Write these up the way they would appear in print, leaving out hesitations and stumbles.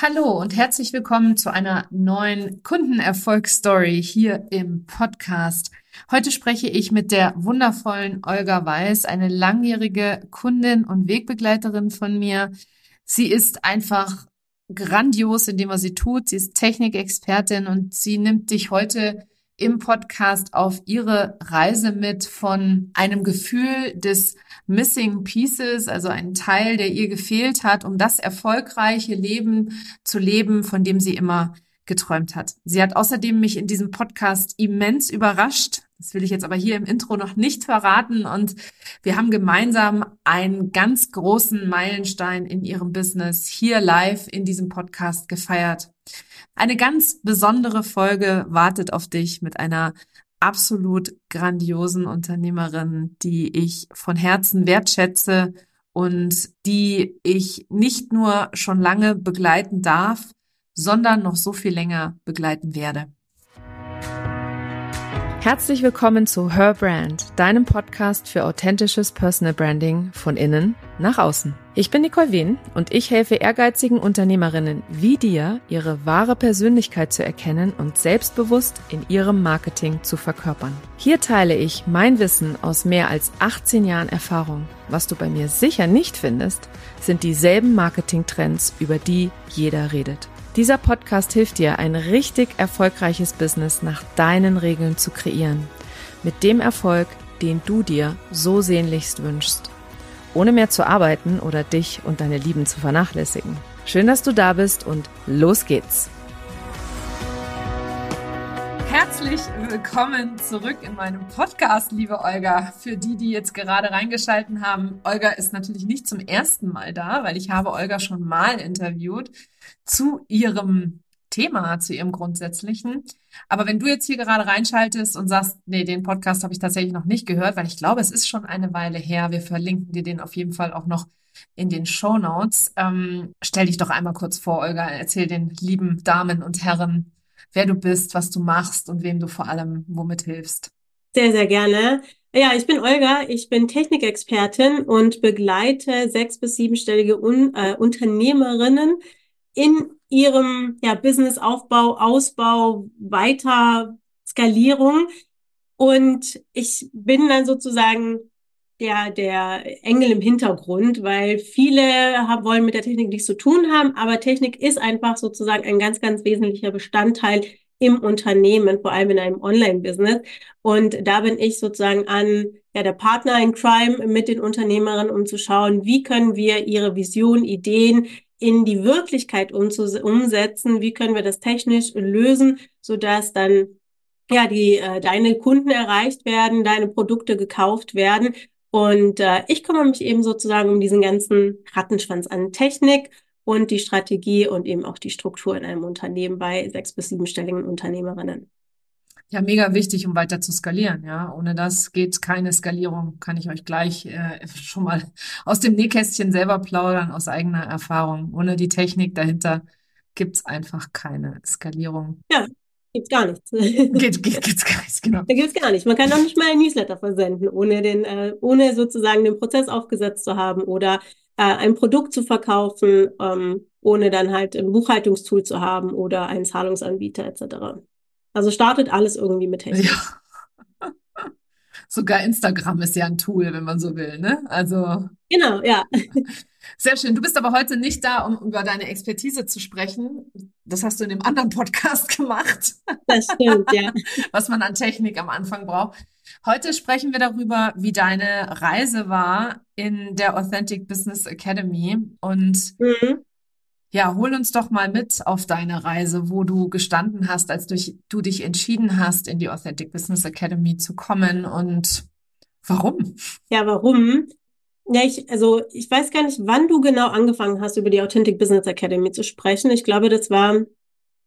Hallo und herzlich willkommen zu einer neuen Kundenerfolgsstory hier im Podcast. Heute spreche ich mit der wundervollen Olga Weiß, eine langjährige Kundin und Wegbegleiterin von mir. Sie ist einfach grandios in dem, was sie tut. Sie ist Technikexpertin und sie nimmt dich heute im Podcast auf ihre Reise mit von einem Gefühl des Missing Pieces, also einen Teil, der ihr gefehlt hat, um das erfolgreiche Leben zu leben, von dem sie immer geträumt hat. Sie hat außerdem mich in diesem Podcast immens überrascht. Das will ich jetzt aber hier im Intro noch nicht verraten. Und wir haben gemeinsam einen ganz großen Meilenstein in ihrem Business hier live in diesem Podcast gefeiert. Eine ganz besondere Folge wartet auf dich mit einer absolut grandiosen Unternehmerin, die ich von Herzen wertschätze und die ich nicht nur schon lange begleiten darf, sondern noch so viel länger begleiten werde. Herzlich willkommen zu Her Brand, deinem Podcast für authentisches Personal Branding von innen nach außen. Ich bin Nicole Wehn und ich helfe ehrgeizigen Unternehmerinnen wie dir, ihre wahre Persönlichkeit zu erkennen und selbstbewusst in ihrem Marketing zu verkörpern. Hier teile ich mein Wissen aus mehr als 18 Jahren Erfahrung. Was du bei mir sicher nicht findest, sind dieselben Marketingtrends, über die jeder redet. Dieser Podcast hilft dir, ein richtig erfolgreiches Business nach deinen Regeln zu kreieren. Mit dem Erfolg, den du dir so sehnlichst wünschst. Ohne mehr zu arbeiten oder dich und deine Lieben zu vernachlässigen. Schön, dass du da bist und los geht's! Herzlich willkommen zurück in meinem Podcast, liebe Olga. Für die, die jetzt gerade reingeschalten haben, Olga ist natürlich nicht zum ersten Mal da, weil ich habe Olga schon mal interviewt zu ihrem Thema, zu ihrem grundsätzlichen. Aber wenn du jetzt hier gerade reinschaltest und sagst, nee, den Podcast habe ich tatsächlich noch nicht gehört, weil ich glaube, es ist schon eine Weile her. Wir verlinken dir den auf jeden Fall auch noch in den Shownotes. Stell dich doch einmal kurz vor, Olga. Erzähl den lieben Damen und Herren, wer du bist, was du machst und wem du vor allem womit hilfst. Sehr, sehr gerne. Ja, ich bin Olga, ich bin Technikexpertin und begleite 6- bis 7-stellige Unternehmerinnen in ihrem Businessaufbau, Ausbau, Weiterskalierung. Und ich bin dann sozusagen der Engel im Hintergrund, weil viele wollen mit der Technik nichts zu tun haben, aber Technik ist einfach sozusagen ein ganz, ganz wesentlicher Bestandteil im Unternehmen, vor allem in einem Online-Business. Und da bin ich sozusagen der Partner in Crime mit den Unternehmerinnen, um zu schauen, wie können wir ihre Vision, Ideen in die Wirklichkeit umsetzen, wie können wir das technisch lösen, sodass dann deine Kunden erreicht werden, deine Produkte gekauft werden. Und ich kümmere mich eben sozusagen um diesen ganzen Rattenschwanz an Technik und die Strategie und eben auch die Struktur in einem Unternehmen bei 6- bis 7-stelligen Unternehmerinnen. Ja, mega wichtig, um weiter zu skalieren. Ja, ohne das geht keine Skalierung, kann ich euch gleich schon mal aus dem Nähkästchen selber plaudern, aus eigener Erfahrung. Ohne die Technik dahinter gibt's einfach keine Skalierung. Ja. Gibt's gar nichts. Gibt's gar nichts, genau. Da gibt's gar nichts. Man kann doch nicht mal einen Newsletter versenden, ohne sozusagen den Prozess aufgesetzt zu haben oder ein Produkt zu verkaufen, ohne dann halt ein Buchhaltungstool zu haben oder einen Zahlungsanbieter etc. Also startet alles irgendwie mit Technik. Ja. Sogar Instagram ist ja ein Tool, wenn man so will, ne? Also genau, ja. Sehr schön. Du bist aber heute nicht da, um über deine Expertise zu sprechen. Das hast du in dem anderen Podcast gemacht. Das stimmt, ja. Was man an Technik am Anfang braucht. Heute sprechen wir darüber, wie deine Reise war in der Authentic Business Academy. Und hol uns doch mal mit auf deine Reise, wo du gestanden hast, als du dich entschieden hast, in die Authentic Business Academy zu kommen. Und warum? Ja, warum? Ja, ich weiß gar nicht, wann du genau angefangen hast, über die Authentic Business Academy zu sprechen. Ich glaube, das war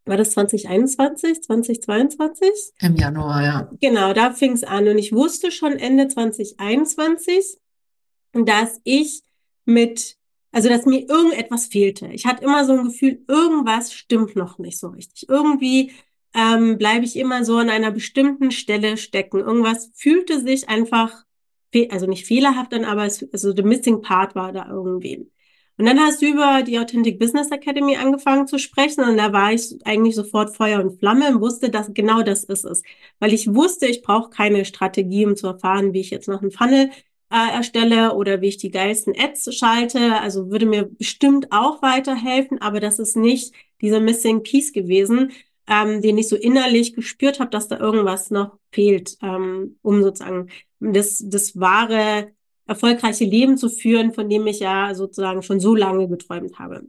das 2021, 2022? Im Januar, ja. Genau, da fing es an. Und ich wusste schon Ende 2021, dass dass mir irgendetwas fehlte. Ich hatte immer so ein Gefühl, irgendwas stimmt noch nicht so richtig. Irgendwie bleibe ich immer so an einer bestimmten Stelle stecken. Irgendwas fühlte sich einfach, also nicht fehlerhaft an, aber the missing part war da irgendwie. Und dann hast du über die Authentic Business Academy angefangen zu sprechen und da war ich eigentlich sofort Feuer und Flamme und wusste, dass genau das ist es. Weil ich wusste, ich brauche keine Strategie, um zu erfahren, wie ich jetzt noch einen Funnel erstelle oder wie ich die geilsten Ads schalte, also würde mir bestimmt auch weiterhelfen, aber das ist nicht dieser Missing Piece gewesen, den ich so innerlich gespürt habe, dass da irgendwas noch fehlt, um sozusagen das wahre, erfolgreiche Leben zu führen, von dem ich ja sozusagen schon so lange geträumt habe.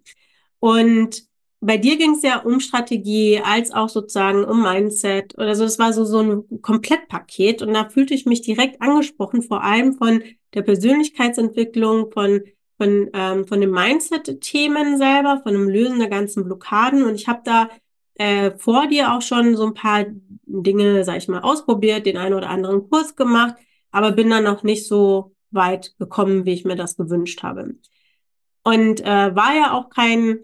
Und bei dir ging es ja um Strategie, als auch sozusagen um Mindset oder so. Das war so ein Komplettpaket und da fühlte ich mich direkt angesprochen, vor allem von der Persönlichkeitsentwicklung, von den Mindset-Themen selber, von dem Lösen der ganzen Blockaden. Und ich habe da vor dir auch schon so ein paar Dinge, sag ich mal, ausprobiert, den einen oder anderen Kurs gemacht, aber bin dann noch nicht so weit gekommen, wie ich mir das gewünscht habe. Und war ja auch kein...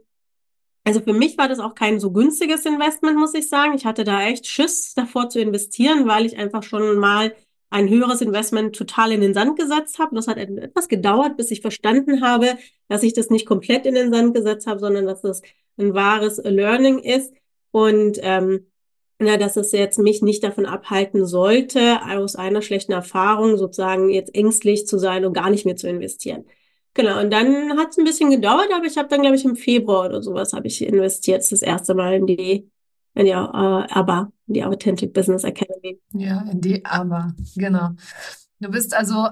Also für mich war das auch kein so günstiges Investment, muss ich sagen. Ich hatte da echt Schiss davor zu investieren, weil ich einfach schon mal ein höheres Investment total in den Sand gesetzt habe. Und das hat etwas gedauert, bis ich verstanden habe, dass ich das nicht komplett in den Sand gesetzt habe, sondern dass es ein wahres Learning ist und dass es jetzt mich nicht davon abhalten sollte, aus einer schlechten Erfahrung sozusagen jetzt ängstlich zu sein und gar nicht mehr zu investieren. Genau, und dann hat es ein bisschen gedauert, aber ich habe dann, glaube ich, im Februar oder sowas habe ich investiert, das erste Mal in die ABBA, in die Authentic Business Academy. Ja, in die ABBA, genau. Du bist also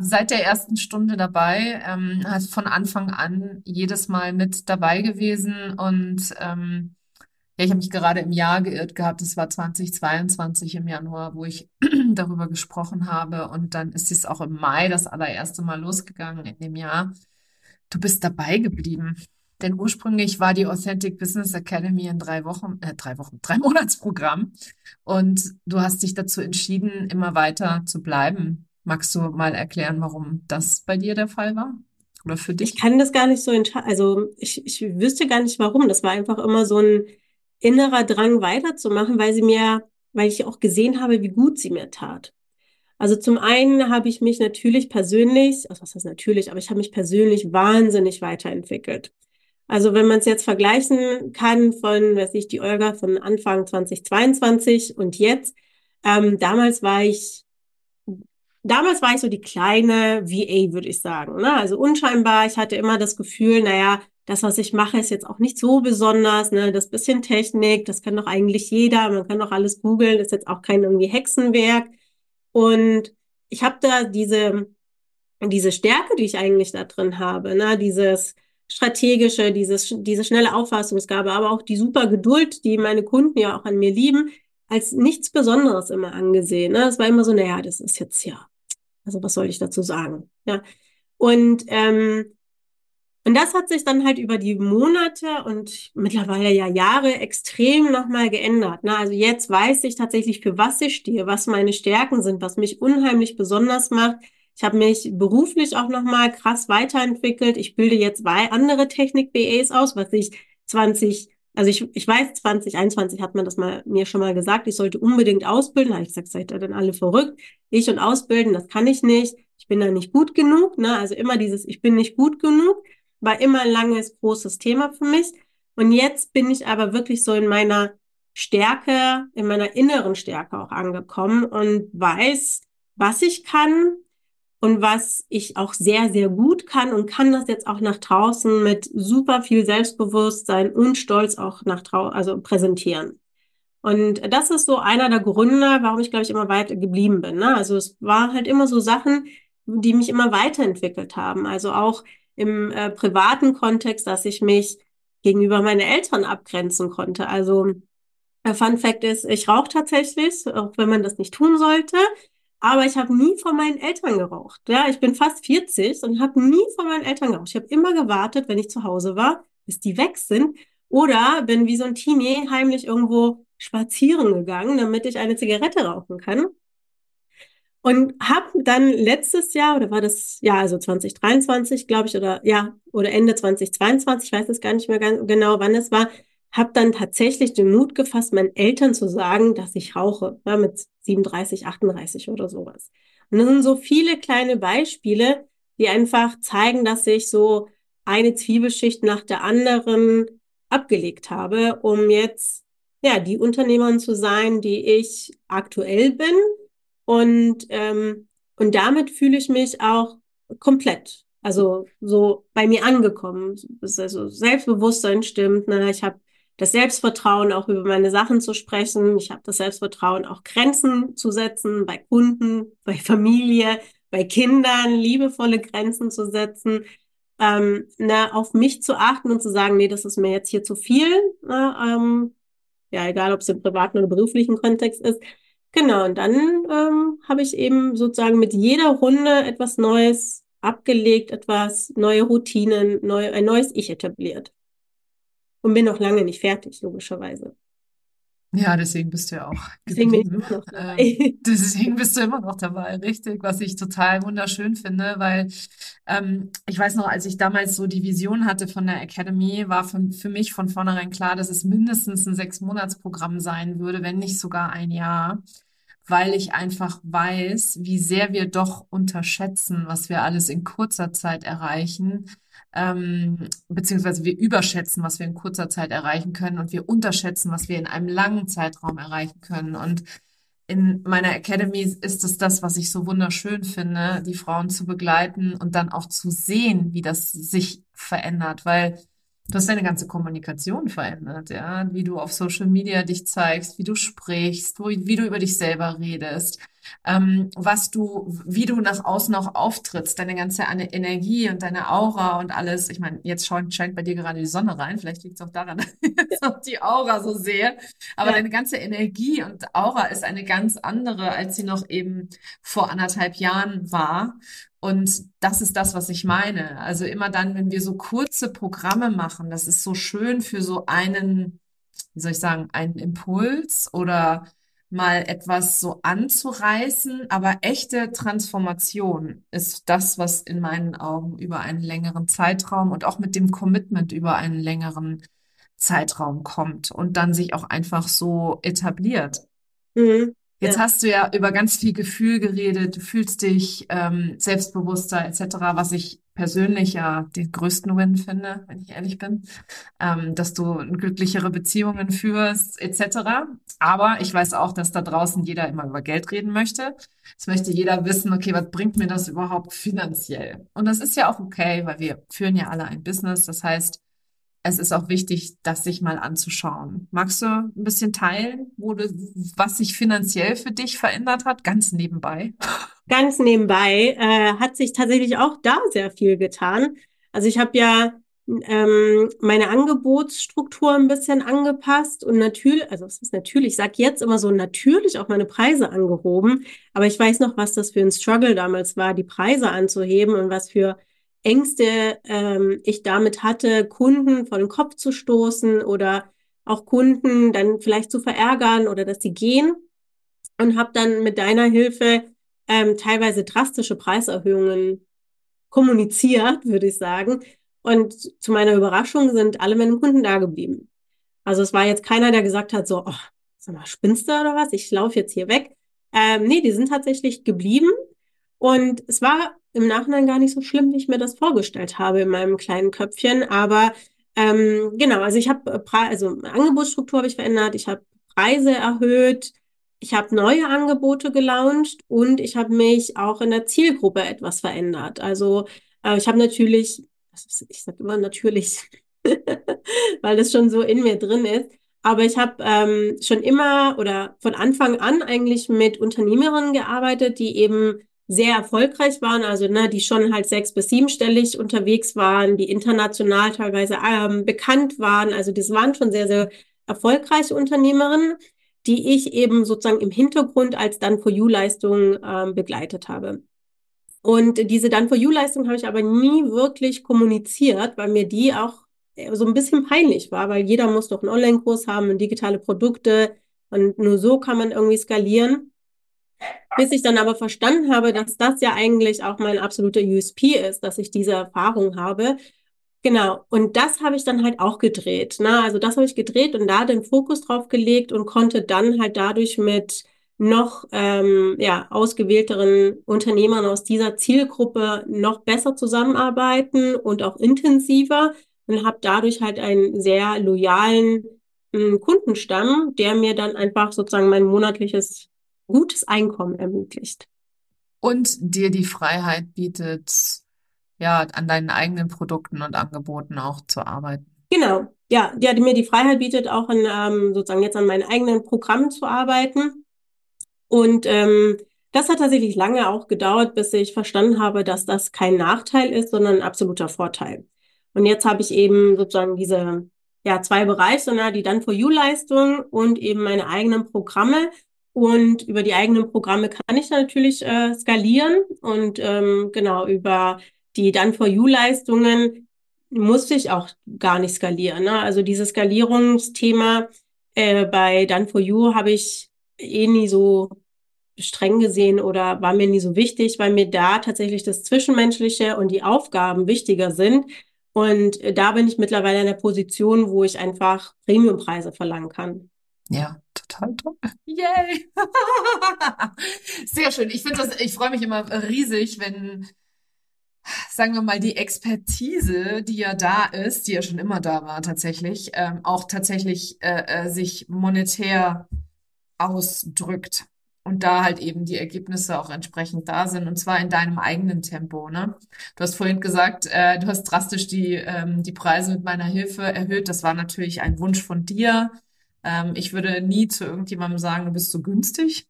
seit der ersten Stunde dabei, hast von Anfang an jedes Mal mit dabei gewesen und ich habe mich gerade im Jahr geirrt gehabt, es war 2022 im Januar, wo ich darüber gesprochen habe und dann ist es auch im Mai das allererste Mal losgegangen in dem Jahr. Du bist dabei geblieben, denn ursprünglich war die Authentic Business Academy ein 3-Monatsprogramm und du hast dich dazu entschieden, immer weiter zu bleiben. Magst du mal erklären, warum das bei dir der Fall war? Oder für dich? Ich kann das gar nicht so entscheiden, also ich wüsste gar nicht warum, das war einfach immer so ein innerer Drang weiterzumachen, weil ich auch gesehen habe, wie gut sie mir tat. Also zum einen habe ich mich natürlich persönlich, also was heißt natürlich, aber ich habe mich persönlich wahnsinnig weiterentwickelt. Also wenn man es jetzt vergleichen kann von, weiß ich, die Olga von Anfang 2022 und jetzt, damals war ich so die kleine VA, würde ich sagen, ne? Also unscheinbar, ich hatte immer das Gefühl, naja, das, was ich mache, ist jetzt auch nicht so besonders, ne? Das bisschen Technik, das kann doch eigentlich jeder, man kann doch alles googeln, ist jetzt auch kein irgendwie Hexenwerk. Und ich habe da diese Stärke, die ich eigentlich da drin habe, ne? Dieses strategische, diese schnelle Auffassungsgabe, aber auch die super Geduld, die meine Kunden ja auch an mir lieben, als nichts Besonderes immer angesehen, ne? Das war immer so, naja, das ist jetzt ja, also was soll ich dazu sagen? Ja. Und das hat sich dann halt über die Monate und mittlerweile ja Jahre extrem nochmal geändert. Ne? Also jetzt weiß ich tatsächlich, für was ich stehe, was meine Stärken sind, was mich unheimlich besonders macht. Ich habe mich beruflich auch nochmal krass weiterentwickelt. Ich bilde jetzt 2 andere Technik-BAs aus, was ich 20, also ich weiß, 2021 hat man das mir schon mal gesagt, ich sollte unbedingt ausbilden. Da habe ich gesagt, seid ihr dann alle verrückt? Ich und ausbilden, das kann ich nicht. Ich bin da nicht gut genug. Ne? Also immer dieses, ich bin nicht gut genug. War immer ein langes, großes Thema für mich. Und jetzt bin ich aber wirklich so in meiner Stärke, in meiner inneren Stärke auch angekommen und weiß, was ich kann und was ich auch sehr, sehr gut kann und kann das jetzt auch nach draußen mit super viel Selbstbewusstsein und Stolz auch also präsentieren. Und das ist so einer der Gründe, warum ich, glaube ich, immer weiter geblieben bin. Ne? Also es war halt immer so Sachen, die mich immer weiterentwickelt haben. Also auch im privaten Kontext, dass ich mich gegenüber meinen Eltern abgrenzen konnte. Also Fun Fact ist, ich rauche tatsächlich, auch wenn man das nicht tun sollte, aber ich habe nie von meinen Eltern geraucht. Ja, ich bin fast 40 und habe nie von meinen Eltern geraucht. Ich habe immer gewartet, wenn ich zu Hause war, bis die weg sind oder bin wie so ein Teenie heimlich irgendwo spazieren gegangen, damit ich eine Zigarette rauchen kann. Und habe dann letztes Jahr, oder war das, ja, also 2023, glaube ich, oder Ende 2022, ich weiß es gar nicht mehr ganz genau, wann es war, habe dann tatsächlich den Mut gefasst, meinen Eltern zu sagen, dass ich rauche, ja, mit 37, 38 oder sowas. Und das sind so viele kleine Beispiele, die einfach zeigen, dass ich so eine Zwiebelschicht nach der anderen abgelegt habe, um jetzt ja die Unternehmerin zu sein, die ich aktuell bin. Und damit fühle ich mich auch komplett, also so bei mir angekommen. Also Selbstbewusstsein stimmt, ne? Ich habe das Selbstvertrauen, auch über meine Sachen zu sprechen. Ich habe das Selbstvertrauen, auch Grenzen zu setzen, bei Kunden, bei Familie, bei Kindern, liebevolle Grenzen zu setzen, auf mich zu achten und zu sagen, nee, das ist mir jetzt hier zu viel. Egal, ob es im privaten oder beruflichen Kontext ist. Genau, und dann habe ich eben sozusagen mit jeder Runde etwas Neues abgelegt, etwas neue Routinen, ein neues Ich etabliert. Und bin noch lange nicht fertig, logischerweise. Ja, deswegen bist du ja auch geblieben. Deswegen bist du immer noch dabei, richtig, was ich total wunderschön finde, weil ich weiß noch, als ich damals so die Vision hatte von der Academy, war für mich von vornherein klar, dass es mindestens ein 6-Monats-Programm sein würde, wenn nicht sogar ein Jahr, weil ich einfach weiß, wie sehr wir doch unterschätzen, was wir alles in kurzer Zeit erreichen. Beziehungsweise wir überschätzen, was wir in kurzer Zeit erreichen können, und wir unterschätzen, was wir in einem langen Zeitraum erreichen können. Und in meiner Academy ist es das, was ich so wunderschön finde, die Frauen zu begleiten und dann auch zu sehen, wie das sich verändert, weil du hast deine ganze Kommunikation verändert, ja, wie du auf Social Media dich zeigst, wie du sprichst, wie du über dich selber redest, wie du nach außen auch auftrittst, deine ganze Energie und deine Aura und alles. Ich meine, jetzt scheint bei dir gerade die Sonne rein, vielleicht liegt es auch daran, dass ich jetzt auch die Aura so sehe, aber ja. Deine ganze Energie und Aura ist eine ganz andere, als sie noch eben vor anderthalb Jahren war. Und das ist das, was ich meine. Also immer dann, wenn wir so kurze Programme machen, das ist so schön für so einen, wie soll ich sagen, einen Impuls oder mal etwas so anzureißen. Aber echte Transformation ist das, was in meinen Augen über einen längeren Zeitraum und auch mit dem Commitment über einen längeren Zeitraum kommt und dann sich auch einfach so etabliert. Mhm. Jetzt hast du ja über ganz viel Gefühl geredet, du fühlst dich selbstbewusster etc., was ich persönlich ja den größten Win finde, wenn ich ehrlich bin, dass du glücklichere Beziehungen führst etc. Aber ich weiß auch, dass da draußen jeder immer über Geld reden möchte. Es möchte jeder wissen, okay, was bringt mir das überhaupt finanziell? Und das ist ja auch okay, weil wir führen ja alle ein Business, das heißt, es ist auch wichtig, das sich mal anzuschauen. Magst du ein bisschen teilen, was sich finanziell für dich verändert hat, ganz nebenbei? Ganz nebenbei hat sich tatsächlich auch da sehr viel getan. Also ich habe ja meine Angebotsstruktur ein bisschen angepasst und natürlich, also es ist natürlich, ich sage jetzt immer so natürlich auch meine Preise angehoben, aber ich weiß noch, was das für ein Struggle damals war, die Preise anzuheben und was für Ängste ich damit hatte, Kunden vor den Kopf zu stoßen oder auch Kunden dann vielleicht zu verärgern oder dass sie gehen, und habe dann mit deiner Hilfe teilweise drastische Preiserhöhungen kommuniziert, würde ich sagen. Und zu meiner Überraschung sind alle meine Kunden da geblieben. Also es war jetzt keiner, der gesagt hat, so, oh, sag mal, spinnst du oder was? Ich laufe jetzt hier weg. Nee, die sind tatsächlich geblieben. Und es war im Nachhinein gar nicht so schlimm, wie ich mir das vorgestellt habe in meinem kleinen Köpfchen. Aber genau, also ich habe Angebotsstruktur habe ich verändert, ich habe Preise erhöht, ich habe neue Angebote gelauncht und ich habe mich auch in der Zielgruppe etwas verändert. Also ich habe natürlich, ich sage immer natürlich, weil das schon so in mir drin ist, aber ich habe schon immer oder von Anfang an eigentlich mit Unternehmerinnen gearbeitet, die eben sehr erfolgreich waren, also die schon halt 6- bis 7-stellig unterwegs waren, die international teilweise bekannt waren, also das waren schon sehr, sehr erfolgreiche Unternehmerinnen, die ich eben sozusagen im Hintergrund als Done-for-You-Leistung begleitet habe. Und diese Done-for-You-Leistung habe ich aber nie wirklich kommuniziert, weil mir die auch so ein bisschen peinlich war, weil jeder muss doch einen Online-Kurs haben und digitale Produkte und nur so kann man irgendwie skalieren. Bis ich dann aber verstanden habe, dass das ja eigentlich auch mein absoluter USP ist, dass ich diese Erfahrung habe. Genau, und das habe ich dann halt auch gedreht. Also das habe ich gedreht und da den Fokus drauf gelegt und konnte dann halt dadurch mit noch ausgewählteren Unternehmern aus dieser Zielgruppe noch besser zusammenarbeiten und auch intensiver und habe dadurch halt einen sehr loyalen Kundenstamm, der mir dann einfach sozusagen mein monatliches gutes Einkommen ermöglicht. Und dir die Freiheit bietet, ja, an deinen eigenen Produkten und Angeboten auch zu arbeiten. Genau, ja, die mir die Freiheit bietet, auch an, sozusagen jetzt an meinen eigenen Programmen zu arbeiten. Und das hat tatsächlich lange auch gedauert, bis ich verstanden habe, dass das kein Nachteil ist, sondern ein absoluter Vorteil. Und jetzt habe ich eben sozusagen diese zwei Bereiche, die Done-for-You-Leistung und eben meine eigenen Programme. Und über die eigenen Programme kann ich natürlich skalieren. Und über die Done-for-You-Leistungen muss ich auch gar nicht skalieren. Ne? Also dieses Skalierungsthema bei Done-for-You habe ich nie so streng gesehen oder war mir nie so wichtig, weil mir da tatsächlich das Zwischenmenschliche und die Aufgaben wichtiger sind. Und da bin ich mittlerweile in der Position, wo ich einfach Premiumpreise verlangen kann. Ja, total toll. Yay! Sehr schön. Ich freue mich immer riesig, wenn, sagen wir mal, die Expertise, die ja da ist, die ja schon immer da war tatsächlich, auch tatsächlich sich monetär ausdrückt und da halt eben die Ergebnisse auch entsprechend da sind und zwar in deinem eigenen Tempo, ne? Du hast vorhin gesagt, du hast drastisch die Preise mit meiner Hilfe erhöht. Das war natürlich ein Wunsch von dir. Ich würde nie zu irgendjemandem sagen, du bist so günstig.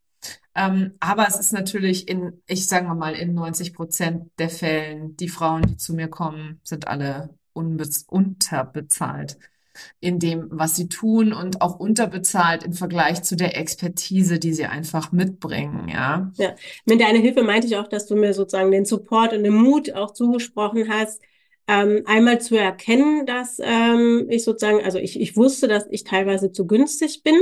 Aber es ist natürlich in 90% der Fällen, die Frauen, die zu mir kommen, sind alle unterbezahlt in dem, was sie tun und auch unterbezahlt im Vergleich zu der Expertise, die sie einfach mitbringen, ja. Ja, mit deiner Hilfe meinte ich auch, dass du mir sozusagen den Support und den Mut auch zugesprochen hast, einmal zu erkennen, dass ich sozusagen, also ich wusste, dass ich teilweise zu günstig bin.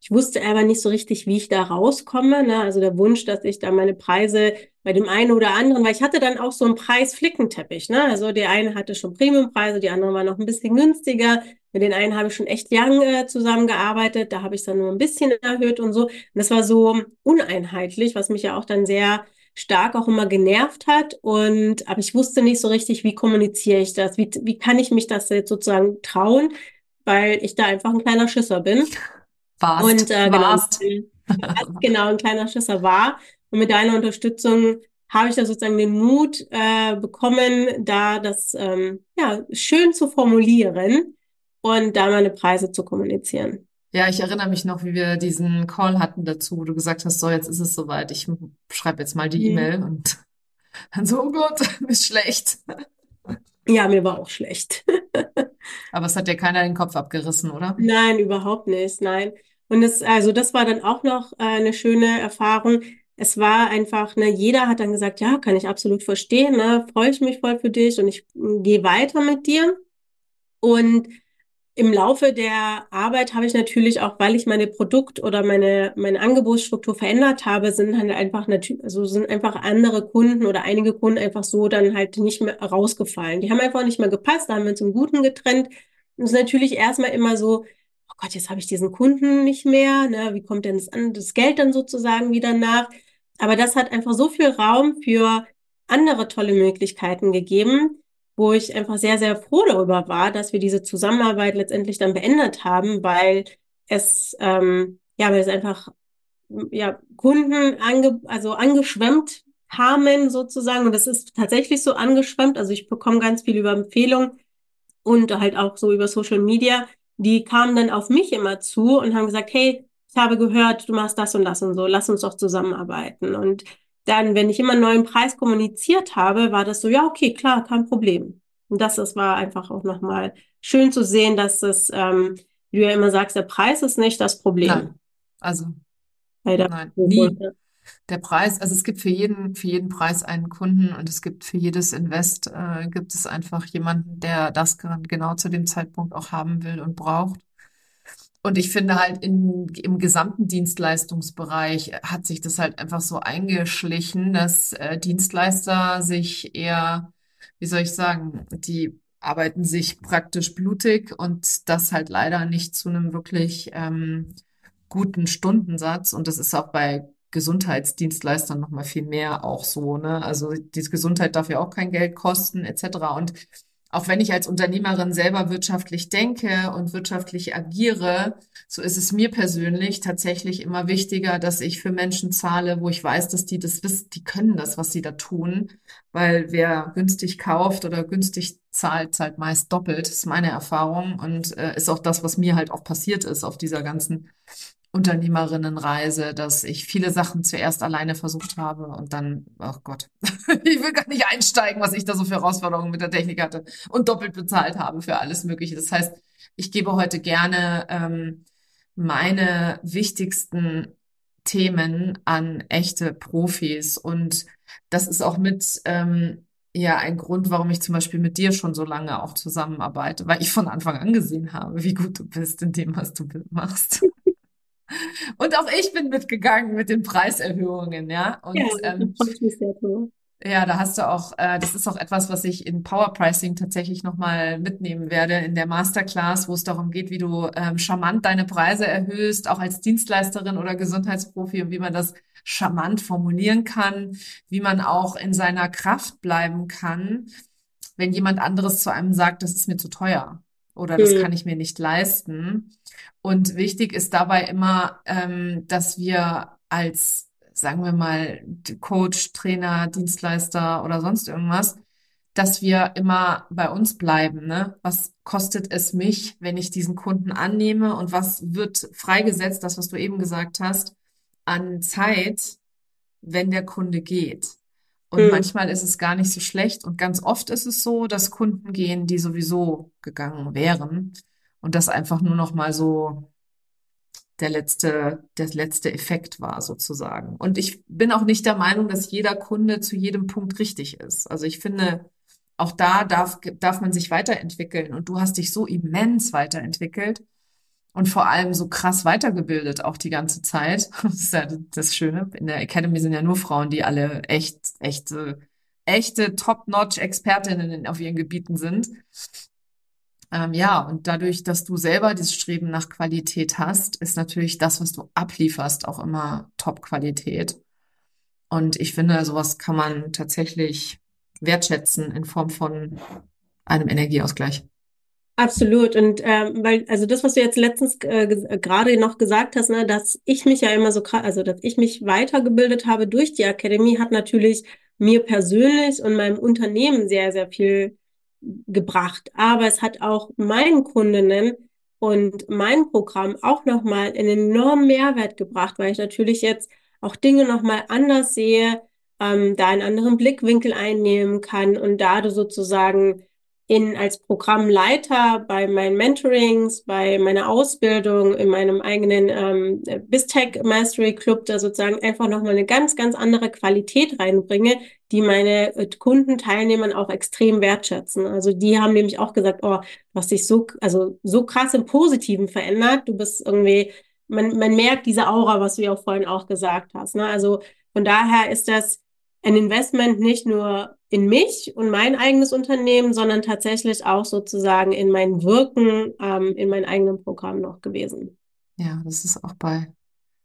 Ich wusste aber nicht so richtig, wie ich da rauskomme, ne? Also der Wunsch, dass ich da meine Preise bei dem einen oder anderen, weil ich hatte dann auch so einen Preisflickenteppich, ne? Also der eine hatte schon Premiumpreise, die anderen waren noch ein bisschen günstiger. Mit den einen habe ich schon echt lange zusammengearbeitet, da habe ich es dann nur ein bisschen erhöht und so. Und das war so uneinheitlich, was mich ja auch dann sehr stark auch immer genervt hat. Aber ich wusste nicht so richtig, wie kommuniziere ich das? Wie kann ich mich das jetzt sozusagen trauen, weil ich da einfach ein kleiner Schisser bin. Ein kleiner Schisser war. Und mit deiner Unterstützung habe ich da sozusagen den Mut bekommen, da das schön zu formulieren und da meine Preise zu kommunizieren. Ja, ich erinnere mich noch, wie wir diesen Call hatten dazu, wo du gesagt hast, so, jetzt ist es soweit, ich schreibe jetzt mal die E-Mail und dann so, oh Gott, mir ist schlecht. Ja, mir war auch schlecht. Aber es hat dir keiner den Kopf abgerissen, oder? Nein, überhaupt nicht, nein. Und das war dann auch noch eine schöne Erfahrung. Es war einfach, jeder hat dann gesagt, ja, kann ich absolut verstehen, freue ich mich voll für dich und ich gehe weiter mit dir. Und im Laufe der Arbeit habe ich natürlich auch, weil ich meine Produkt- oder meine Angebotsstruktur verändert habe, sind einfach andere Kunden oder einige Kunden einfach so dann halt nicht mehr rausgefallen. Die haben einfach nicht mehr gepasst, da haben wir uns im Guten getrennt. Und es ist natürlich erstmal immer so, oh Gott, jetzt habe ich diesen Kunden nicht mehr, wie kommt denn das Geld dann sozusagen wieder nach? Aber das hat einfach so viel Raum für andere tolle Möglichkeiten gegeben, wo ich einfach sehr, sehr froh darüber war, dass wir diese Zusammenarbeit letztendlich dann beendet haben, weil es Kunden angeschwemmt kamen sozusagen und das ist tatsächlich so angeschwemmt, also ich bekomme ganz viel über Empfehlungen und halt auch so über Social Media, die kamen dann auf mich immer zu und haben gesagt, hey, ich habe gehört, du machst das und das und so, lass uns doch zusammenarbeiten. Und dann, wenn ich immer einen neuen Preis kommuniziert habe, war das so, ja, okay, klar, kein Problem. Und das war einfach auch nochmal schön zu sehen, dass es, wie du ja immer sagst, der Preis ist nicht das Problem. Nein. Der Preis, also es gibt für jeden Preis einen Kunden und es gibt für jedes Invest, gibt es einfach jemanden, der das genau zu dem Zeitpunkt auch haben will und braucht. Und ich finde halt im gesamten Dienstleistungsbereich hat sich das halt einfach so eingeschlichen, dass Dienstleister sich eher, wie soll ich sagen, die arbeiten sich praktisch blutig und das halt leider nicht zu einem wirklich guten Stundensatz. Und das ist auch bei Gesundheitsdienstleistern nochmal viel mehr auch so, ne? Also die Gesundheit darf ja auch kein Geld kosten, etc. Und auch wenn ich als Unternehmerin selber wirtschaftlich denke und wirtschaftlich agiere, so ist es mir persönlich tatsächlich immer wichtiger, dass ich für Menschen zahle, wo ich weiß, dass die das wissen, die können das, was sie da tun, weil wer günstig kauft oder günstig zahlt, zahlt meist doppelt, ist meine Erfahrung und ist auch das, was mir halt auch passiert ist auf dieser ganzen Unternehmerinnenreise, dass ich viele Sachen zuerst alleine versucht habe und dann, ach Gott, ich will gar nicht einsteigen, was ich da so für Herausforderungen mit der Technik hatte und doppelt bezahlt habe für alles Mögliche. Das heißt, ich gebe heute gerne meine wichtigsten Themen an echte Profis und das ist auch mit ein Grund, warum ich zum Beispiel mit dir schon so lange auch zusammenarbeite, weil ich von Anfang an gesehen habe, wie gut du bist in dem, was du machst. Und auch ich bin mitgegangen mit den Preiserhöhungen, ja. Und, da hast du auch, das ist auch etwas, was ich in Power Pricing tatsächlich nochmal mitnehmen werde in der Masterclass, wo es darum geht, wie du charmant deine Preise erhöhst, auch als Dienstleisterin oder Gesundheitsprofi und wie man das charmant formulieren kann, wie man auch in seiner Kraft bleiben kann, wenn jemand anderes zu einem sagt, das ist mir zu teuer oder das kann ich mir nicht leisten. Und wichtig ist dabei immer, dass wir als, sagen wir mal, Coach, Trainer, Dienstleister oder sonst irgendwas, dass wir immer bei uns bleiben, ne? Was kostet es mich, wenn ich diesen Kunden annehme und was wird freigesetzt, das, was du eben gesagt hast, an Zeit, wenn der Kunde geht? Und manchmal ist es gar nicht so schlecht und ganz oft ist es so, dass Kunden gehen, die sowieso gegangen wären. Und das einfach nur noch mal so der letzte Effekt war sozusagen. Und ich bin auch nicht der Meinung, dass jeder Kunde zu jedem Punkt richtig ist. Also ich finde, auch da darf man sich weiterentwickeln. Und du hast dich so immens weiterentwickelt und vor allem so krass weitergebildet auch die ganze Zeit. Das ist ja das Schöne. In der Academy sind ja nur Frauen, die alle echte Top-Notch-Expertinnen auf ihren Gebieten sind. Und dadurch, dass du selber dieses Streben nach Qualität hast, ist natürlich das, was du ablieferst, auch immer Top-Qualität. Und ich finde, sowas kann man tatsächlich wertschätzen in Form von einem Energieausgleich. Absolut. Und das, was du jetzt letztens gerade noch gesagt hast, ne, dass ich mich ja immer so dass ich mich weitergebildet habe durch die Academy, hat natürlich mir persönlich und meinem Unternehmen sehr, sehr viel gebracht, aber es hat auch meinen Kundinnen und mein Programm auch nochmal einen enormen Mehrwert gebracht, weil ich natürlich jetzt auch Dinge nochmal anders sehe, da einen anderen Blickwinkel einnehmen kann und da du sozusagen als Programmleiter bei meinen Mentorings, bei meiner Ausbildung, in meinem eigenen BizTech Mastery Club da sozusagen einfach nochmal eine ganz, ganz andere Qualität reinbringe, die meine Kunden, Teilnehmern auch extrem wertschätzen. Also die haben nämlich auch gesagt, oh, du hast dich so krass im Positiven verändert, du bist irgendwie, man merkt diese Aura, was du ja auch vorhin auch gesagt hast, ne? Also von daher ist das ein Investment nicht nur in mich und mein eigenes Unternehmen, sondern tatsächlich auch sozusagen in mein Wirken, in meinem eigenen Programm noch gewesen. Ja, das ist auch bei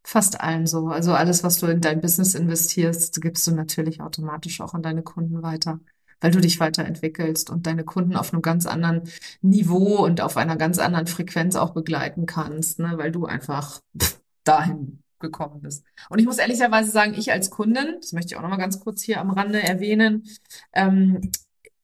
fast allen so. Also alles, was du in dein Business investierst, gibst du natürlich automatisch auch an deine Kunden weiter, weil du dich weiterentwickelst und deine Kunden auf einem ganz anderen Niveau und auf einer ganz anderen Frequenz auch begleiten kannst, ne? Weil du einfach dahin gekommen bist. Und ich muss ehrlicherweise sagen, ich als Kundin, das möchte ich auch nochmal ganz kurz hier am Rande erwähnen,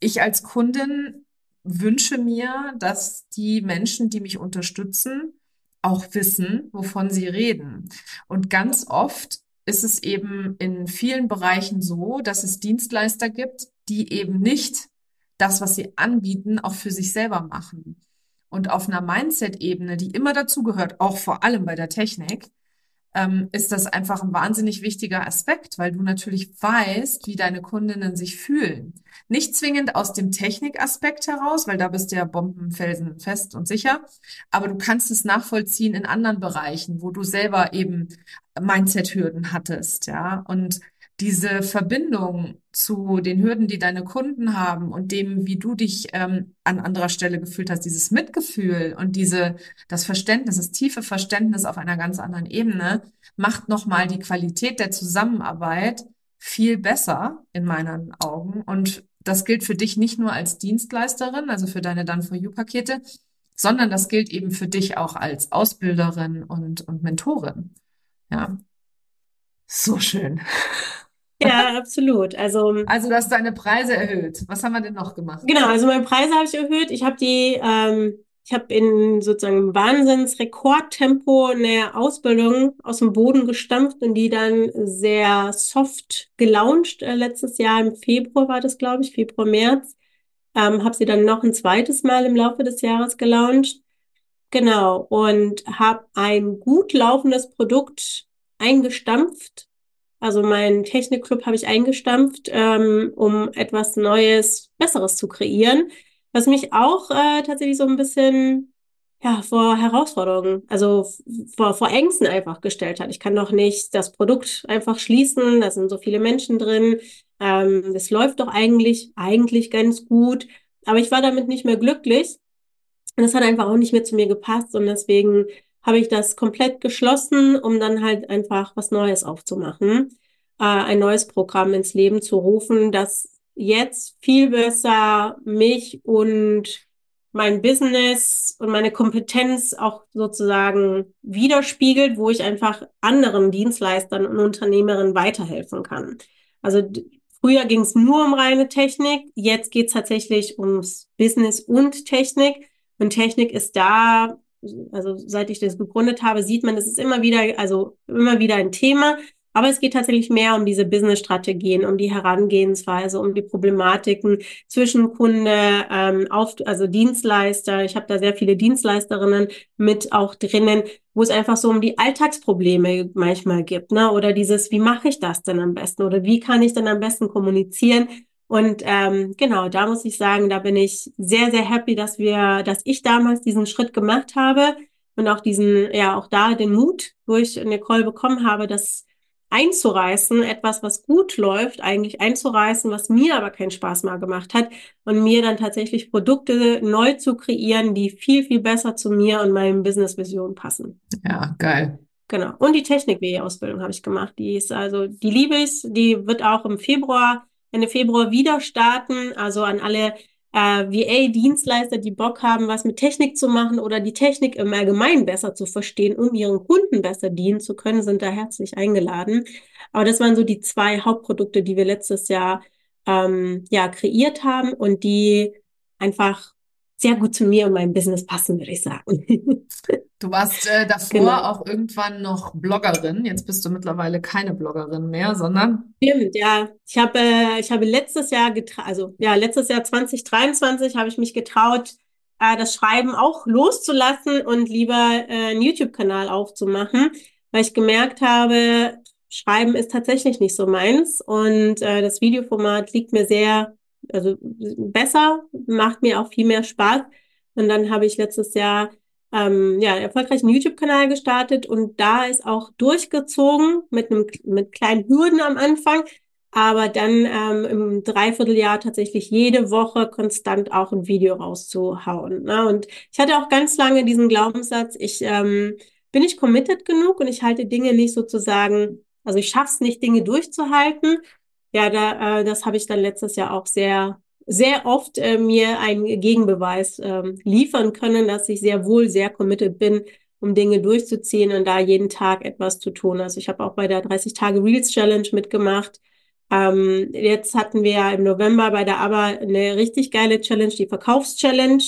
ich als Kundin wünsche mir, dass die Menschen, die mich unterstützen, auch wissen, wovon sie reden. Und ganz oft ist es eben in vielen Bereichen so, dass es Dienstleister gibt, die eben nicht das, was sie anbieten, auch für sich selber machen. Und auf einer Mindset-Ebene, die immer dazugehört, auch vor allem bei der Technik, ist das einfach ein wahnsinnig wichtiger Aspekt, weil du natürlich weißt, wie deine Kundinnen sich fühlen. Nicht zwingend aus dem Technikaspekt heraus, weil da bist du ja bombenfelsenfest und sicher, aber du kannst es nachvollziehen in anderen Bereichen, wo du selber eben Mindset-Hürden hattest, ja. Und diese Verbindung zu den Hürden, die deine Kunden haben und dem, wie du dich an anderer Stelle gefühlt hast, dieses Mitgefühl und das Verständnis, das tiefe Verständnis auf einer ganz anderen Ebene, macht nochmal die Qualität der Zusammenarbeit viel besser in meinen Augen. Und das gilt für dich nicht nur als Dienstleisterin, also für deine Done-for-You-Pakete, sondern das gilt eben für dich auch als Ausbilderin und Mentorin. Ja, so schön. Ja, absolut. Also du hast deine Preise erhöht. Was haben wir denn noch gemacht? Genau, also meine Preise habe ich erhöht. Ich habe in sozusagen Wahnsinnsrekordtempo eine Ausbildung aus dem Boden gestampft und die dann sehr soft gelauncht. Letztes Jahr im Februar war das, glaube ich, Februar, März. Habe sie dann noch ein zweites Mal im Laufe des Jahres gelauncht. Genau, und habe ein gut laufendes Produkt eingestampft. Also meinen Technikclub habe ich eingestampft, um etwas Neues, Besseres zu kreieren, was mich auch tatsächlich so ein bisschen vor Herausforderungen, also vor Ängsten einfach gestellt hat. Ich kann doch nicht das Produkt einfach schließen, da sind so viele Menschen drin. Es läuft doch eigentlich ganz gut, aber ich war damit nicht mehr glücklich und das hat einfach auch nicht mehr zu mir gepasst und deswegen habe ich das komplett geschlossen, um dann halt einfach was Neues aufzumachen, ein neues Programm ins Leben zu rufen, das jetzt viel besser mich und mein Business und meine Kompetenz auch sozusagen widerspiegelt, wo ich einfach anderen Dienstleistern und Unternehmerinnen weiterhelfen kann. Also früher ging es nur um reine Technik, jetzt geht es tatsächlich ums Business und Technik. Und Technik ist da, also seit ich das gegründet habe, sieht man, das ist immer wieder ein Thema. Aber es geht tatsächlich mehr um diese Business-Strategien, um die Herangehensweise, um die Problematiken zwischen Kunde, also Dienstleister. Ich habe da sehr viele Dienstleisterinnen mit auch drinnen, wo es einfach so um die Alltagsprobleme manchmal gibt, ne? Oder dieses, wie mache ich das denn am besten? Oder wie kann ich denn am besten kommunizieren? Und genau, da muss ich sagen, da bin ich sehr, sehr happy, dass ich damals diesen Schritt gemacht habe und auch den Mut, wo ich Nicole bekommen habe, das einzureißen, etwas, was gut läuft, eigentlich einzureißen, was mir aber keinen Spaß mehr gemacht hat und mir dann tatsächlich Produkte neu zu kreieren, die viel, viel besser zu mir und meinem Business-Vision passen. Ja, geil. Genau. Und die Technik-WE-Ausbildung habe ich gemacht. Die liebe ich, die wird auch im Februar Ende Februar wieder starten, also an alle VA-Dienstleister, die Bock haben, was mit Technik zu machen oder die Technik im Allgemeinen besser zu verstehen, um ihren Kunden besser dienen zu können, sind da herzlich eingeladen. Aber das waren so die zwei Hauptprodukte, die wir letztes Jahr kreiert haben und die einfach sehr gut zu mir und meinem Business passen, würde ich sagen. Du warst davor auch irgendwann noch Bloggerin. Jetzt bist du mittlerweile keine Bloggerin mehr, sondern... Stimmt, ja. Ich habe letztes Jahr 2023 habe ich mich getraut, das Schreiben auch loszulassen und lieber einen YouTube-Kanal aufzumachen, weil ich gemerkt habe, Schreiben ist tatsächlich nicht so meins und das Videoformat liegt mir sehr... Also besser, macht mir auch viel mehr Spaß. Und dann habe ich letztes Jahr einen erfolgreichen YouTube-Kanal gestartet und da ist auch durchgezogen mit kleinen Hürden am Anfang, aber dann im Dreivierteljahr tatsächlich jede Woche konstant auch ein Video rauszuhauen. Ne? Und ich hatte auch ganz lange diesen Glaubenssatz, ich bin nicht committed genug und ich halte Dinge nicht sozusagen, also ich schaffe es nicht, Dinge durchzuhalten. Ja, das habe ich dann letztes Jahr auch sehr, sehr oft mir einen Gegenbeweis liefern können, dass ich sehr wohl sehr committed bin, um Dinge durchzuziehen und da jeden Tag etwas zu tun. Also ich habe auch bei der 30-Tage-Reels-Challenge mitgemacht. Jetzt hatten wir ja im November bei der ABBA eine richtig geile Challenge, die Verkaufschallenge,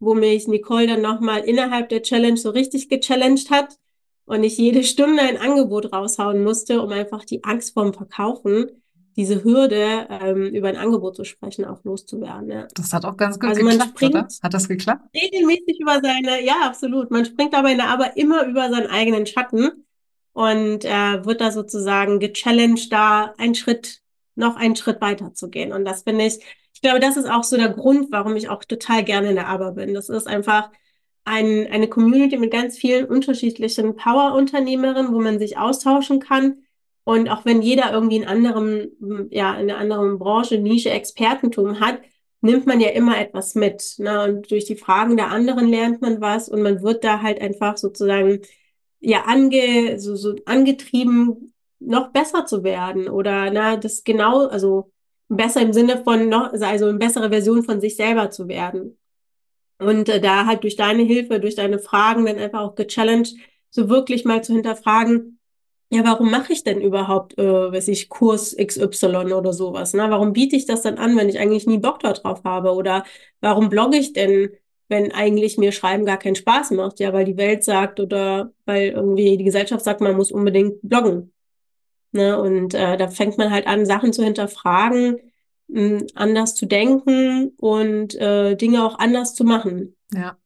wo mich Nicole dann nochmal innerhalb der Challenge so richtig gechallenged hat und ich jede Stunde ein Angebot raushauen musste, um einfach die Angst vorm Verkaufen, diese Hürde, über ein Angebot zu sprechen, auch loszuwerden. Ja. Das hat auch ganz gut geklappt, oder? Hat das geklappt? Regelmäßig ja, absolut. Man springt aber immer über seinen eigenen Schatten und wird da sozusagen gechallenged, da noch einen Schritt weiter zu gehen. Und das finde ich glaube, das ist auch so der Grund, warum ich auch total gerne in der ABBA bin. Das ist einfach eine Community mit ganz vielen unterschiedlichen Power-Unternehmerinnen, wo man sich austauschen kann, Und auch wenn jeder irgendwie in einer anderen Branche, Nische, Expertentum hat, nimmt man ja immer etwas mit, ne? Und durch die Fragen der anderen lernt man was und man wird da halt einfach sozusagen ja angetrieben, noch besser zu werden oder das genau, also besser im Sinne von eine bessere Version von sich selber zu werden. Und da halt durch deine Hilfe, durch deine Fragen dann einfach auch gechallenged, so wirklich mal zu hinterfragen, ja, warum mache ich denn überhaupt, Kurs XY oder sowas? Ne? Warum biete ich das dann an, wenn ich eigentlich nie Bock drauf habe? Oder warum blogge ich denn, wenn eigentlich mir Schreiben gar keinen Spaß macht? Ja, weil die Welt sagt oder weil irgendwie die Gesellschaft sagt, man muss unbedingt bloggen. Ne? Und da fängt man halt an, Sachen zu hinterfragen, anders zu denken und Dinge auch anders zu machen. Ja,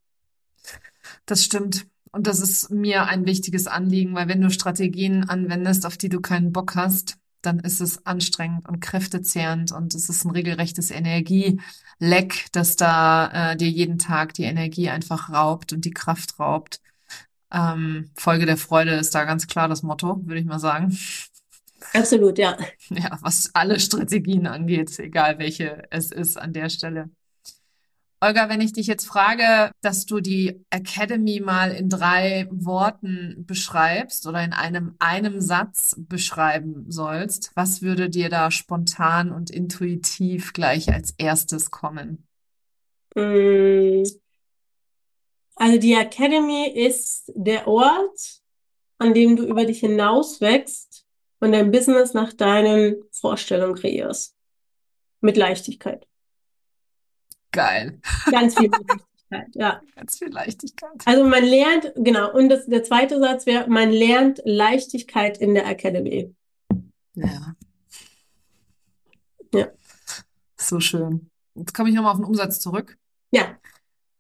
das stimmt. Und das ist mir ein wichtiges Anliegen, weil wenn du Strategien anwendest, auf die du keinen Bock hast, dann ist es anstrengend und kräftezehrend und es ist ein regelrechtes Energieleck, das da dir jeden Tag die Energie einfach raubt und die Kraft raubt. Folge der Freude ist da ganz klar das Motto, würde ich mal sagen. Absolut, ja. Ja, was alle Strategien angeht, egal welche es ist an der Stelle. Olga, wenn ich dich jetzt frage, dass du die Academy mal in 3 Worten beschreibst oder in einem Satz beschreiben sollst, was würde dir da spontan und intuitiv gleich als erstes kommen? Also die Academy ist der Ort, an dem du über dich hinaus wächst und dein Business nach deinen Vorstellungen kreierst. Mit Leichtigkeit. Geil. Ganz viel Leichtigkeit, ja. Ganz viel Leichtigkeit. Also man lernt, genau, und der zweite Satz wäre, man lernt Leichtigkeit in der Academy. Ja. Ja. So schön. Jetzt komme ich nochmal auf den Umsatz zurück. Ja.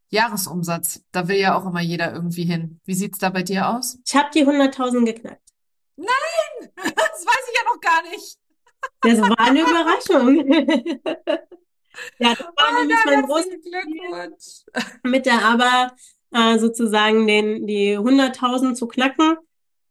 Jahresumsatz, da will ja auch immer jeder irgendwie hin. Wie sieht es da bei dir aus? Ich habe die 100.000 geknackt. Nein! Das weiß ich ja noch gar nicht. Das war eine Überraschung. Ja, das war nämlich mein großes Glückwunsch mit der ABBA sozusagen die 100.000 zu knacken.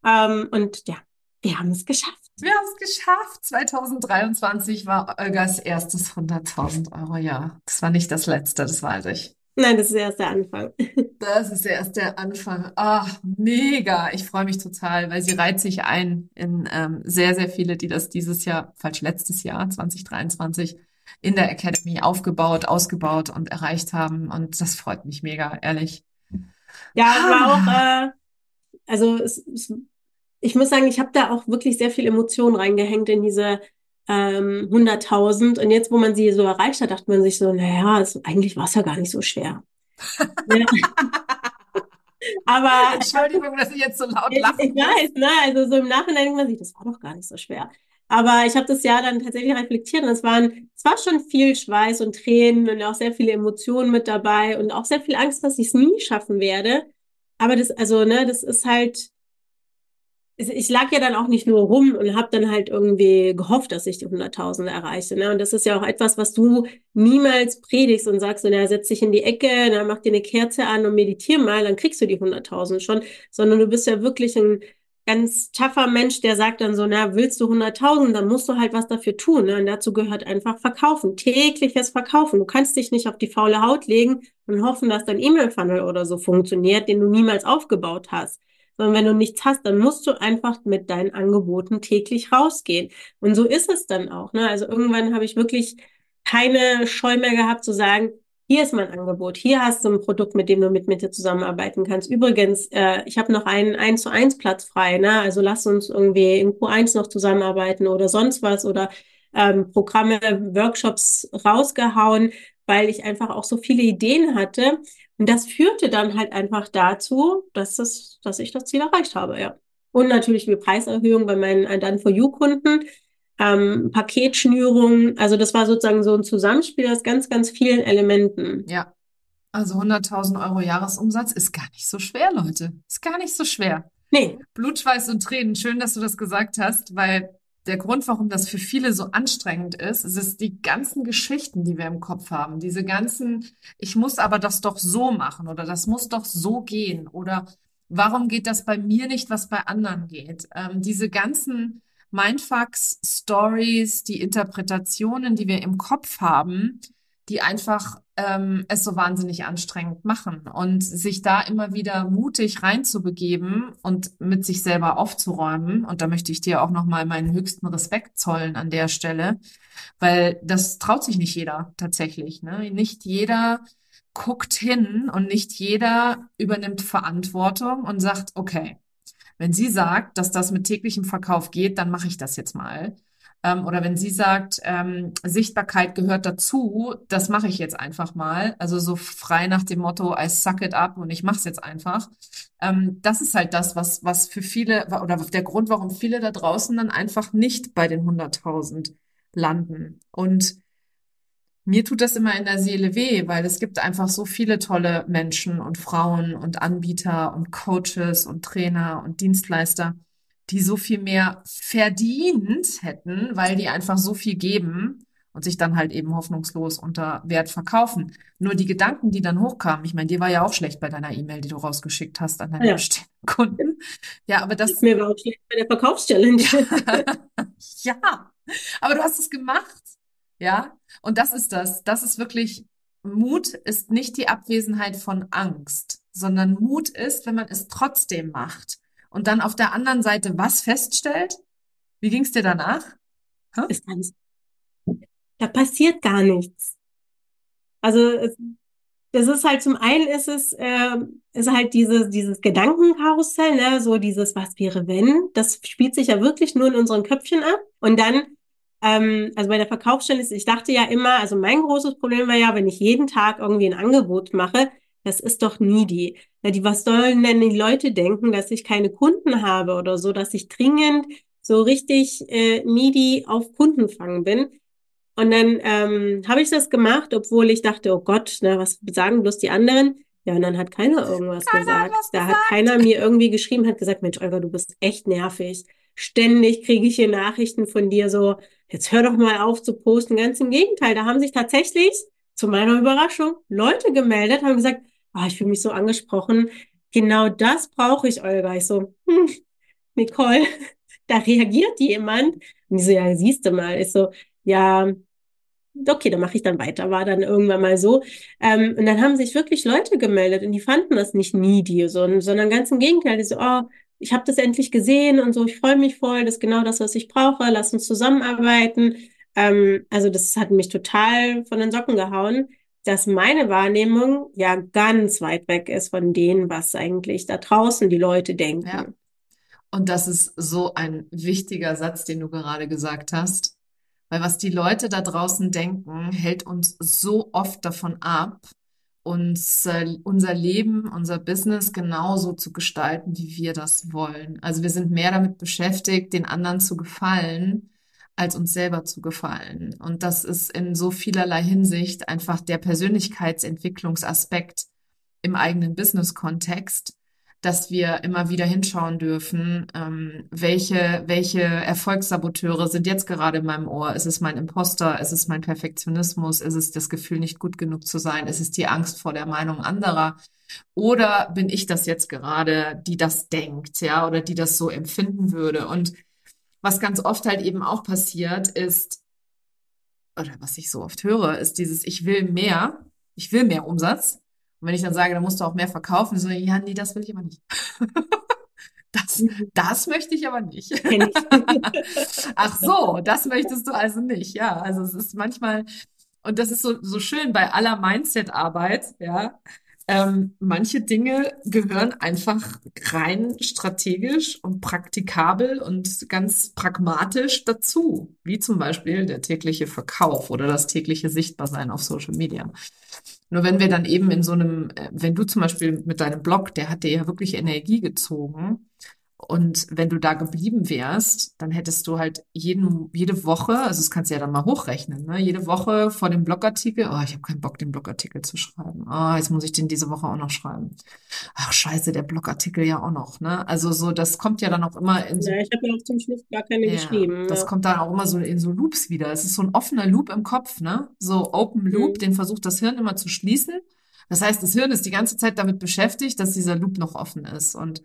Und ja, wir haben es geschafft. Wir haben es geschafft. 2023 war Olgas erstes 100.000 € Jahr. Das war nicht das letzte, das weiß ich. Nein, das ist erst der Anfang. Das ist erst der Anfang. Ach, mega. Ich freue mich total, weil sie reiht sich ein in sehr, sehr viele, die das letztes Jahr, 2023, in der Academy aufgebaut, ausgebaut und erreicht haben. Und das freut mich mega, ehrlich. Ja, war auch, ich muss sagen, ich habe da auch wirklich sehr viel Emotion reingehängt in diese 100.000. Und jetzt, wo man sie so erreicht hat, dachte man sich so, eigentlich war es ja gar nicht so schwer. Ja. Aber Entschuldigung, dass ich jetzt so laut lache. Ich weiß, also so im Nachhinein denkt man sich, das war doch gar nicht so schwer. Aber ich habe das Jahr dann tatsächlich reflektiert und es war schon viel Schweiß und Tränen und auch sehr viele Emotionen mit dabei und auch sehr viel Angst, dass ich es nie schaffen werde. Aber das ist halt, ich lag ja dann auch nicht nur rum und habe dann halt irgendwie gehofft, dass ich die 100.000 erreiche. Ne? Und das ist ja auch etwas, was du niemals predigst und sagst, setz dich in die Ecke, mach dir eine Kerze an und meditier mal, dann kriegst du die 100.000 schon. Sondern du bist ja wirklich ein ganz tougher Mensch, der sagt dann so, willst du 100.000, dann musst du halt was dafür tun. Ne? Und dazu gehört einfach Verkaufen, tägliches Verkaufen. Du kannst dich nicht auf die faule Haut legen und hoffen, dass dein E-Mail-Funnel oder so funktioniert, den du niemals aufgebaut hast. Sondern wenn du nichts hast, dann musst du einfach mit deinen Angeboten täglich rausgehen. Und so ist es dann auch. Ne? Also irgendwann habe ich wirklich keine Scheu mehr gehabt zu sagen, hier ist mein Angebot, hier hast du ein Produkt, mit dem du mit mir zusammenarbeiten kannst. Übrigens, ich habe noch einen 1:1 Platz frei, also lass uns irgendwie in Q1 noch zusammenarbeiten oder sonst was oder Programme, Workshops rausgehauen, weil ich einfach auch so viele Ideen hatte. Und das führte dann halt einfach dazu, dass ich das Ziel erreicht habe, ja. Und natürlich die Preiserhöhung bei meinen Done-for-You-Kunden, Paketschnürung, also das war sozusagen so ein Zusammenspiel aus ganz, ganz vielen Elementen. Ja, also 100.000 € Jahresumsatz ist gar nicht so schwer, Leute. Ist gar nicht so schwer. Nee. Blut, Schweiß und Tränen, schön, dass du das gesagt hast, weil der Grund, warum das für viele so anstrengend ist, ist die ganzen Geschichten, die wir im Kopf haben. Diese ganzen, ich muss aber das doch so machen oder das muss doch so gehen oder warum geht das bei mir nicht, was bei anderen geht. Diese ganzen Mindfucks, Stories, die Interpretationen, die wir im Kopf haben, die einfach es so wahnsinnig anstrengend machen. Und sich da immer wieder mutig reinzubegeben und mit sich selber aufzuräumen, und da möchte ich dir auch nochmal meinen höchsten Respekt zollen an der Stelle, weil das traut sich nicht jeder tatsächlich, ne? Nicht jeder guckt hin und nicht jeder übernimmt Verantwortung und sagt, okay, wenn sie sagt, dass das mit täglichem Verkauf geht, dann mache ich das jetzt mal. Oder wenn sie sagt, Sichtbarkeit gehört dazu, das mache ich jetzt einfach mal. Also so frei nach dem Motto, I suck it up und ich mache es jetzt einfach. Das ist halt das, was für viele, oder der Grund, warum viele da draußen dann einfach nicht bei den 100.000 landen. Und mir tut das immer in der Seele weh, weil es gibt einfach so viele tolle Menschen und Frauen und Anbieter und Coaches und Trainer und Dienstleister, die so viel mehr verdient hätten, weil die einfach so viel geben und sich dann halt eben hoffnungslos unter Wert verkaufen. Nur die Gedanken, die dann hochkamen, ich meine, dir war ja auch schlecht bei deiner E-Mail, die du rausgeschickt hast an deine Kunden. Ja, aber das... Mir war auch schlecht bei der Verkaufschallenge. Ja, aber du hast es gemacht. Ja, und das ist das. Das ist wirklich, Mut ist nicht die Abwesenheit von Angst, sondern Mut ist, wenn man es trotzdem macht und dann auf der anderen Seite was feststellt. Wie ging's dir danach? Da passiert gar nichts. Also das ist halt, zum einen ist es ist halt dieses Gedankenkarussell, ne? So dieses, was wäre wenn? Das spielt sich ja wirklich nur in unseren Köpfchen ab. Und dann also bei der Verkaufsstelle, ich dachte ja immer, also mein großes Problem war ja, wenn ich jeden Tag irgendwie ein Angebot mache, das ist doch needy. Na, was sollen denn die Leute denken, dass ich keine Kunden habe oder so, dass ich dringend so richtig needy auf Kundenfang bin. Und dann habe ich das gemacht, obwohl ich dachte, oh Gott, na, was sagen bloß die anderen? Ja, und dann hat keiner irgendwas gesagt. Hat keiner mir irgendwie geschrieben, hat gesagt, Mensch, Olga, du bist echt nervig. Ständig kriege ich hier Nachrichten von dir so, jetzt hör doch mal auf zu posten. Ganz im Gegenteil, da haben sich tatsächlich, zu meiner Überraschung, Leute gemeldet, haben gesagt, ich fühle mich so angesprochen, genau das brauche ich, Olga. Ich so, Nicole, da reagiert jemand. Und die so, ja, siehst du mal. Ich so, ja, okay, dann mache ich dann weiter, war dann irgendwann mal so. Und dann haben sich wirklich Leute gemeldet und die fanden das nicht needy, sondern ganz im Gegenteil, die so, ich habe das endlich gesehen und so, ich freue mich voll, das ist genau das, was ich brauche, lass uns zusammenarbeiten. Also das hat mich total von den Socken gehauen, dass meine Wahrnehmung ja ganz weit weg ist von dem, was eigentlich da draußen die Leute denken. Ja. Und das ist so ein wichtiger Satz, den du gerade gesagt hast, weil was die Leute da draußen denken, hält uns so oft davon ab, uns unser Leben, unser Business genauso zu gestalten, wie wir das wollen. Also wir sind mehr damit beschäftigt, den anderen zu gefallen, als uns selber zu gefallen. Und das ist in so vielerlei Hinsicht einfach der Persönlichkeitsentwicklungsaspekt im eigenen Business-Kontext, dass wir immer wieder hinschauen dürfen, welche Erfolgssaboteure sind jetzt gerade in meinem Ohr? Ist es mein Imposter? Ist es mein Perfektionismus? Ist es das Gefühl, nicht gut genug zu sein? Ist es die Angst vor der Meinung anderer? Oder bin ich das jetzt gerade, die das denkt, ja, oder die das so empfinden würde? Und was ganz oft halt eben auch passiert ist, oder was ich so oft höre, ist dieses, ich will mehr Umsatz. Und wenn ich dann sage, da musst du auch mehr verkaufen, so, ja, nee, das will ich aber nicht. Das möchte ich aber nicht. Ach so, das möchtest du also nicht, ja. Also es ist manchmal, und das ist so schön bei aller Mindset-Arbeit, ja, manche Dinge gehören einfach rein strategisch und praktikabel und ganz pragmatisch dazu, wie zum Beispiel der tägliche Verkauf oder das tägliche Sichtbarsein auf Social Media. Nur wenn wir dann eben in so einem, wenn du zum Beispiel mit deinem Blog, der hat dir ja wirklich Energie gezogen, und wenn du da geblieben wärst, dann hättest du halt jede Woche, also das kannst du ja dann mal hochrechnen, ne? Jede Woche vor dem Blogartikel, ich habe keinen Bock, den Blogartikel zu schreiben, jetzt muss ich den diese Woche auch noch schreiben. Ach scheiße, der Blogartikel ja auch noch, ne? Also so, das kommt ja dann auch immer in so... Ja, ich habe ja auch zum Schluss gar keine geschrieben. Das kommt dann auch immer so in so Loops wieder. Es ist so ein offener Loop im Kopf, ne? So Open Loop, den versucht das Hirn immer zu schließen. Das heißt, das Hirn ist die ganze Zeit damit beschäftigt, dass dieser Loop noch offen ist, und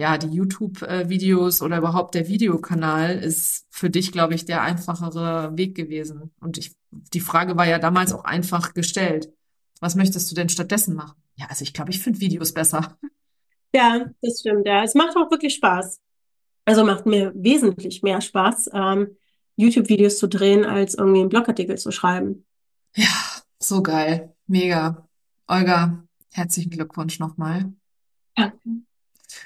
ja, die YouTube-Videos oder überhaupt der Videokanal ist für dich, glaube ich, der einfachere Weg gewesen. Und die Frage war ja damals auch einfach gestellt. Was möchtest du denn stattdessen machen? Ja, also ich glaube, ich finde Videos besser. Ja, das stimmt. Ja. Es macht auch wirklich Spaß. Also macht mir wesentlich mehr Spaß, YouTube-Videos zu drehen, als irgendwie einen Blogartikel zu schreiben. Ja, so geil. Mega. Olga, herzlichen Glückwunsch nochmal. Danke.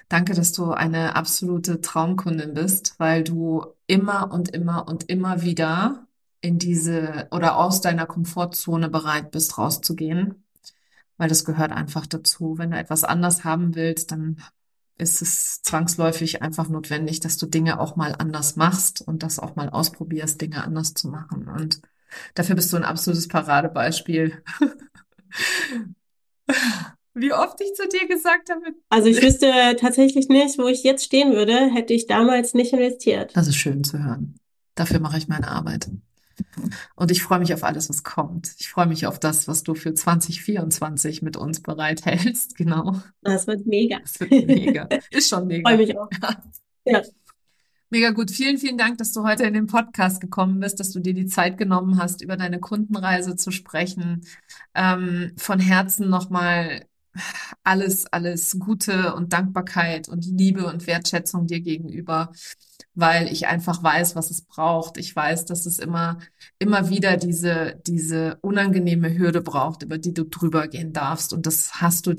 Danke, dass du eine absolute Traumkundin bist, weil du immer und immer und immer wieder in diese oder aus deiner Komfortzone bereit bist, rauszugehen, weil das gehört einfach dazu. Wenn du etwas anders haben willst, dann ist es zwangsläufig einfach notwendig, dass du Dinge auch mal anders machst und das auch mal ausprobierst, Dinge anders zu machen. Und dafür bist du ein absolutes Paradebeispiel. Wie oft ich zu dir gesagt habe. Also ich wüsste tatsächlich nicht, wo ich jetzt stehen würde, hätte ich damals nicht investiert. Das ist schön zu hören. Dafür mache ich meine Arbeit. Und ich freue mich auf alles, was kommt. Ich freue mich auf das, was du für 2024 mit uns bereithältst. Genau. Das wird mega. Das wird mega. Ist schon mega. Freue mich auch. Ja. Mega gut. Vielen, vielen Dank, dass du heute in den Podcast gekommen bist, dass du dir die Zeit genommen hast, über deine Kundenreise zu sprechen. Von Herzen nochmal alles Gute und Dankbarkeit und Liebe und Wertschätzung dir gegenüber, weil ich einfach weiß, was es braucht. Ich weiß, dass es immer wieder diese unangenehme Hürde braucht, über die du drüber gehen darfst. Und das hast du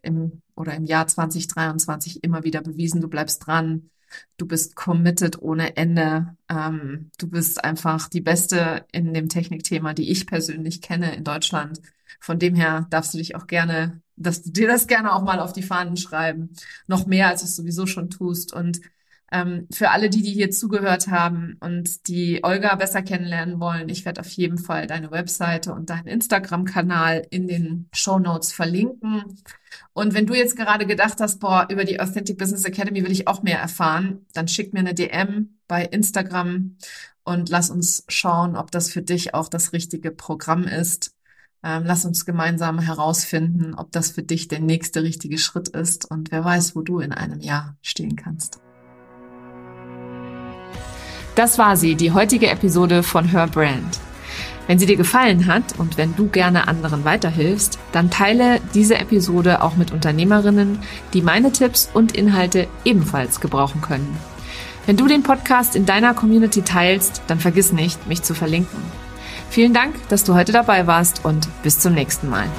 im Jahr 2023 immer wieder bewiesen. Du bleibst dran. Du bist committed ohne Ende. Du bist einfach die Beste in dem Technikthema, die ich persönlich kenne in Deutschland. Von dem her darfst du dich auch gerne, dass du dir das gerne auch mal auf die Fahnen schreiben. Noch mehr, als du es sowieso schon tust. Und für alle, die hier zugehört haben und die Olga besser kennenlernen wollen, ich werde auf jeden Fall deine Webseite und deinen Instagram-Kanal in den Shownotes verlinken. Und wenn du jetzt gerade gedacht hast, über die Authentic Business Academy will ich auch mehr erfahren, dann schick mir eine DM bei Instagram und lass uns schauen, ob das für dich auch das richtige Programm ist. Lass uns gemeinsam herausfinden, ob das für dich der nächste richtige Schritt ist und wer weiß, wo du in einem Jahr stehen kannst. Das war sie, die heutige Episode von Her Brand. Wenn sie dir gefallen hat und wenn du gerne anderen weiterhilfst, dann teile diese Episode auch mit Unternehmerinnen, die meine Tipps und Inhalte ebenfalls gebrauchen können. Wenn du den Podcast in deiner Community teilst, dann vergiss nicht, mich zu verlinken. Vielen Dank, dass du heute dabei warst und bis zum nächsten Mal.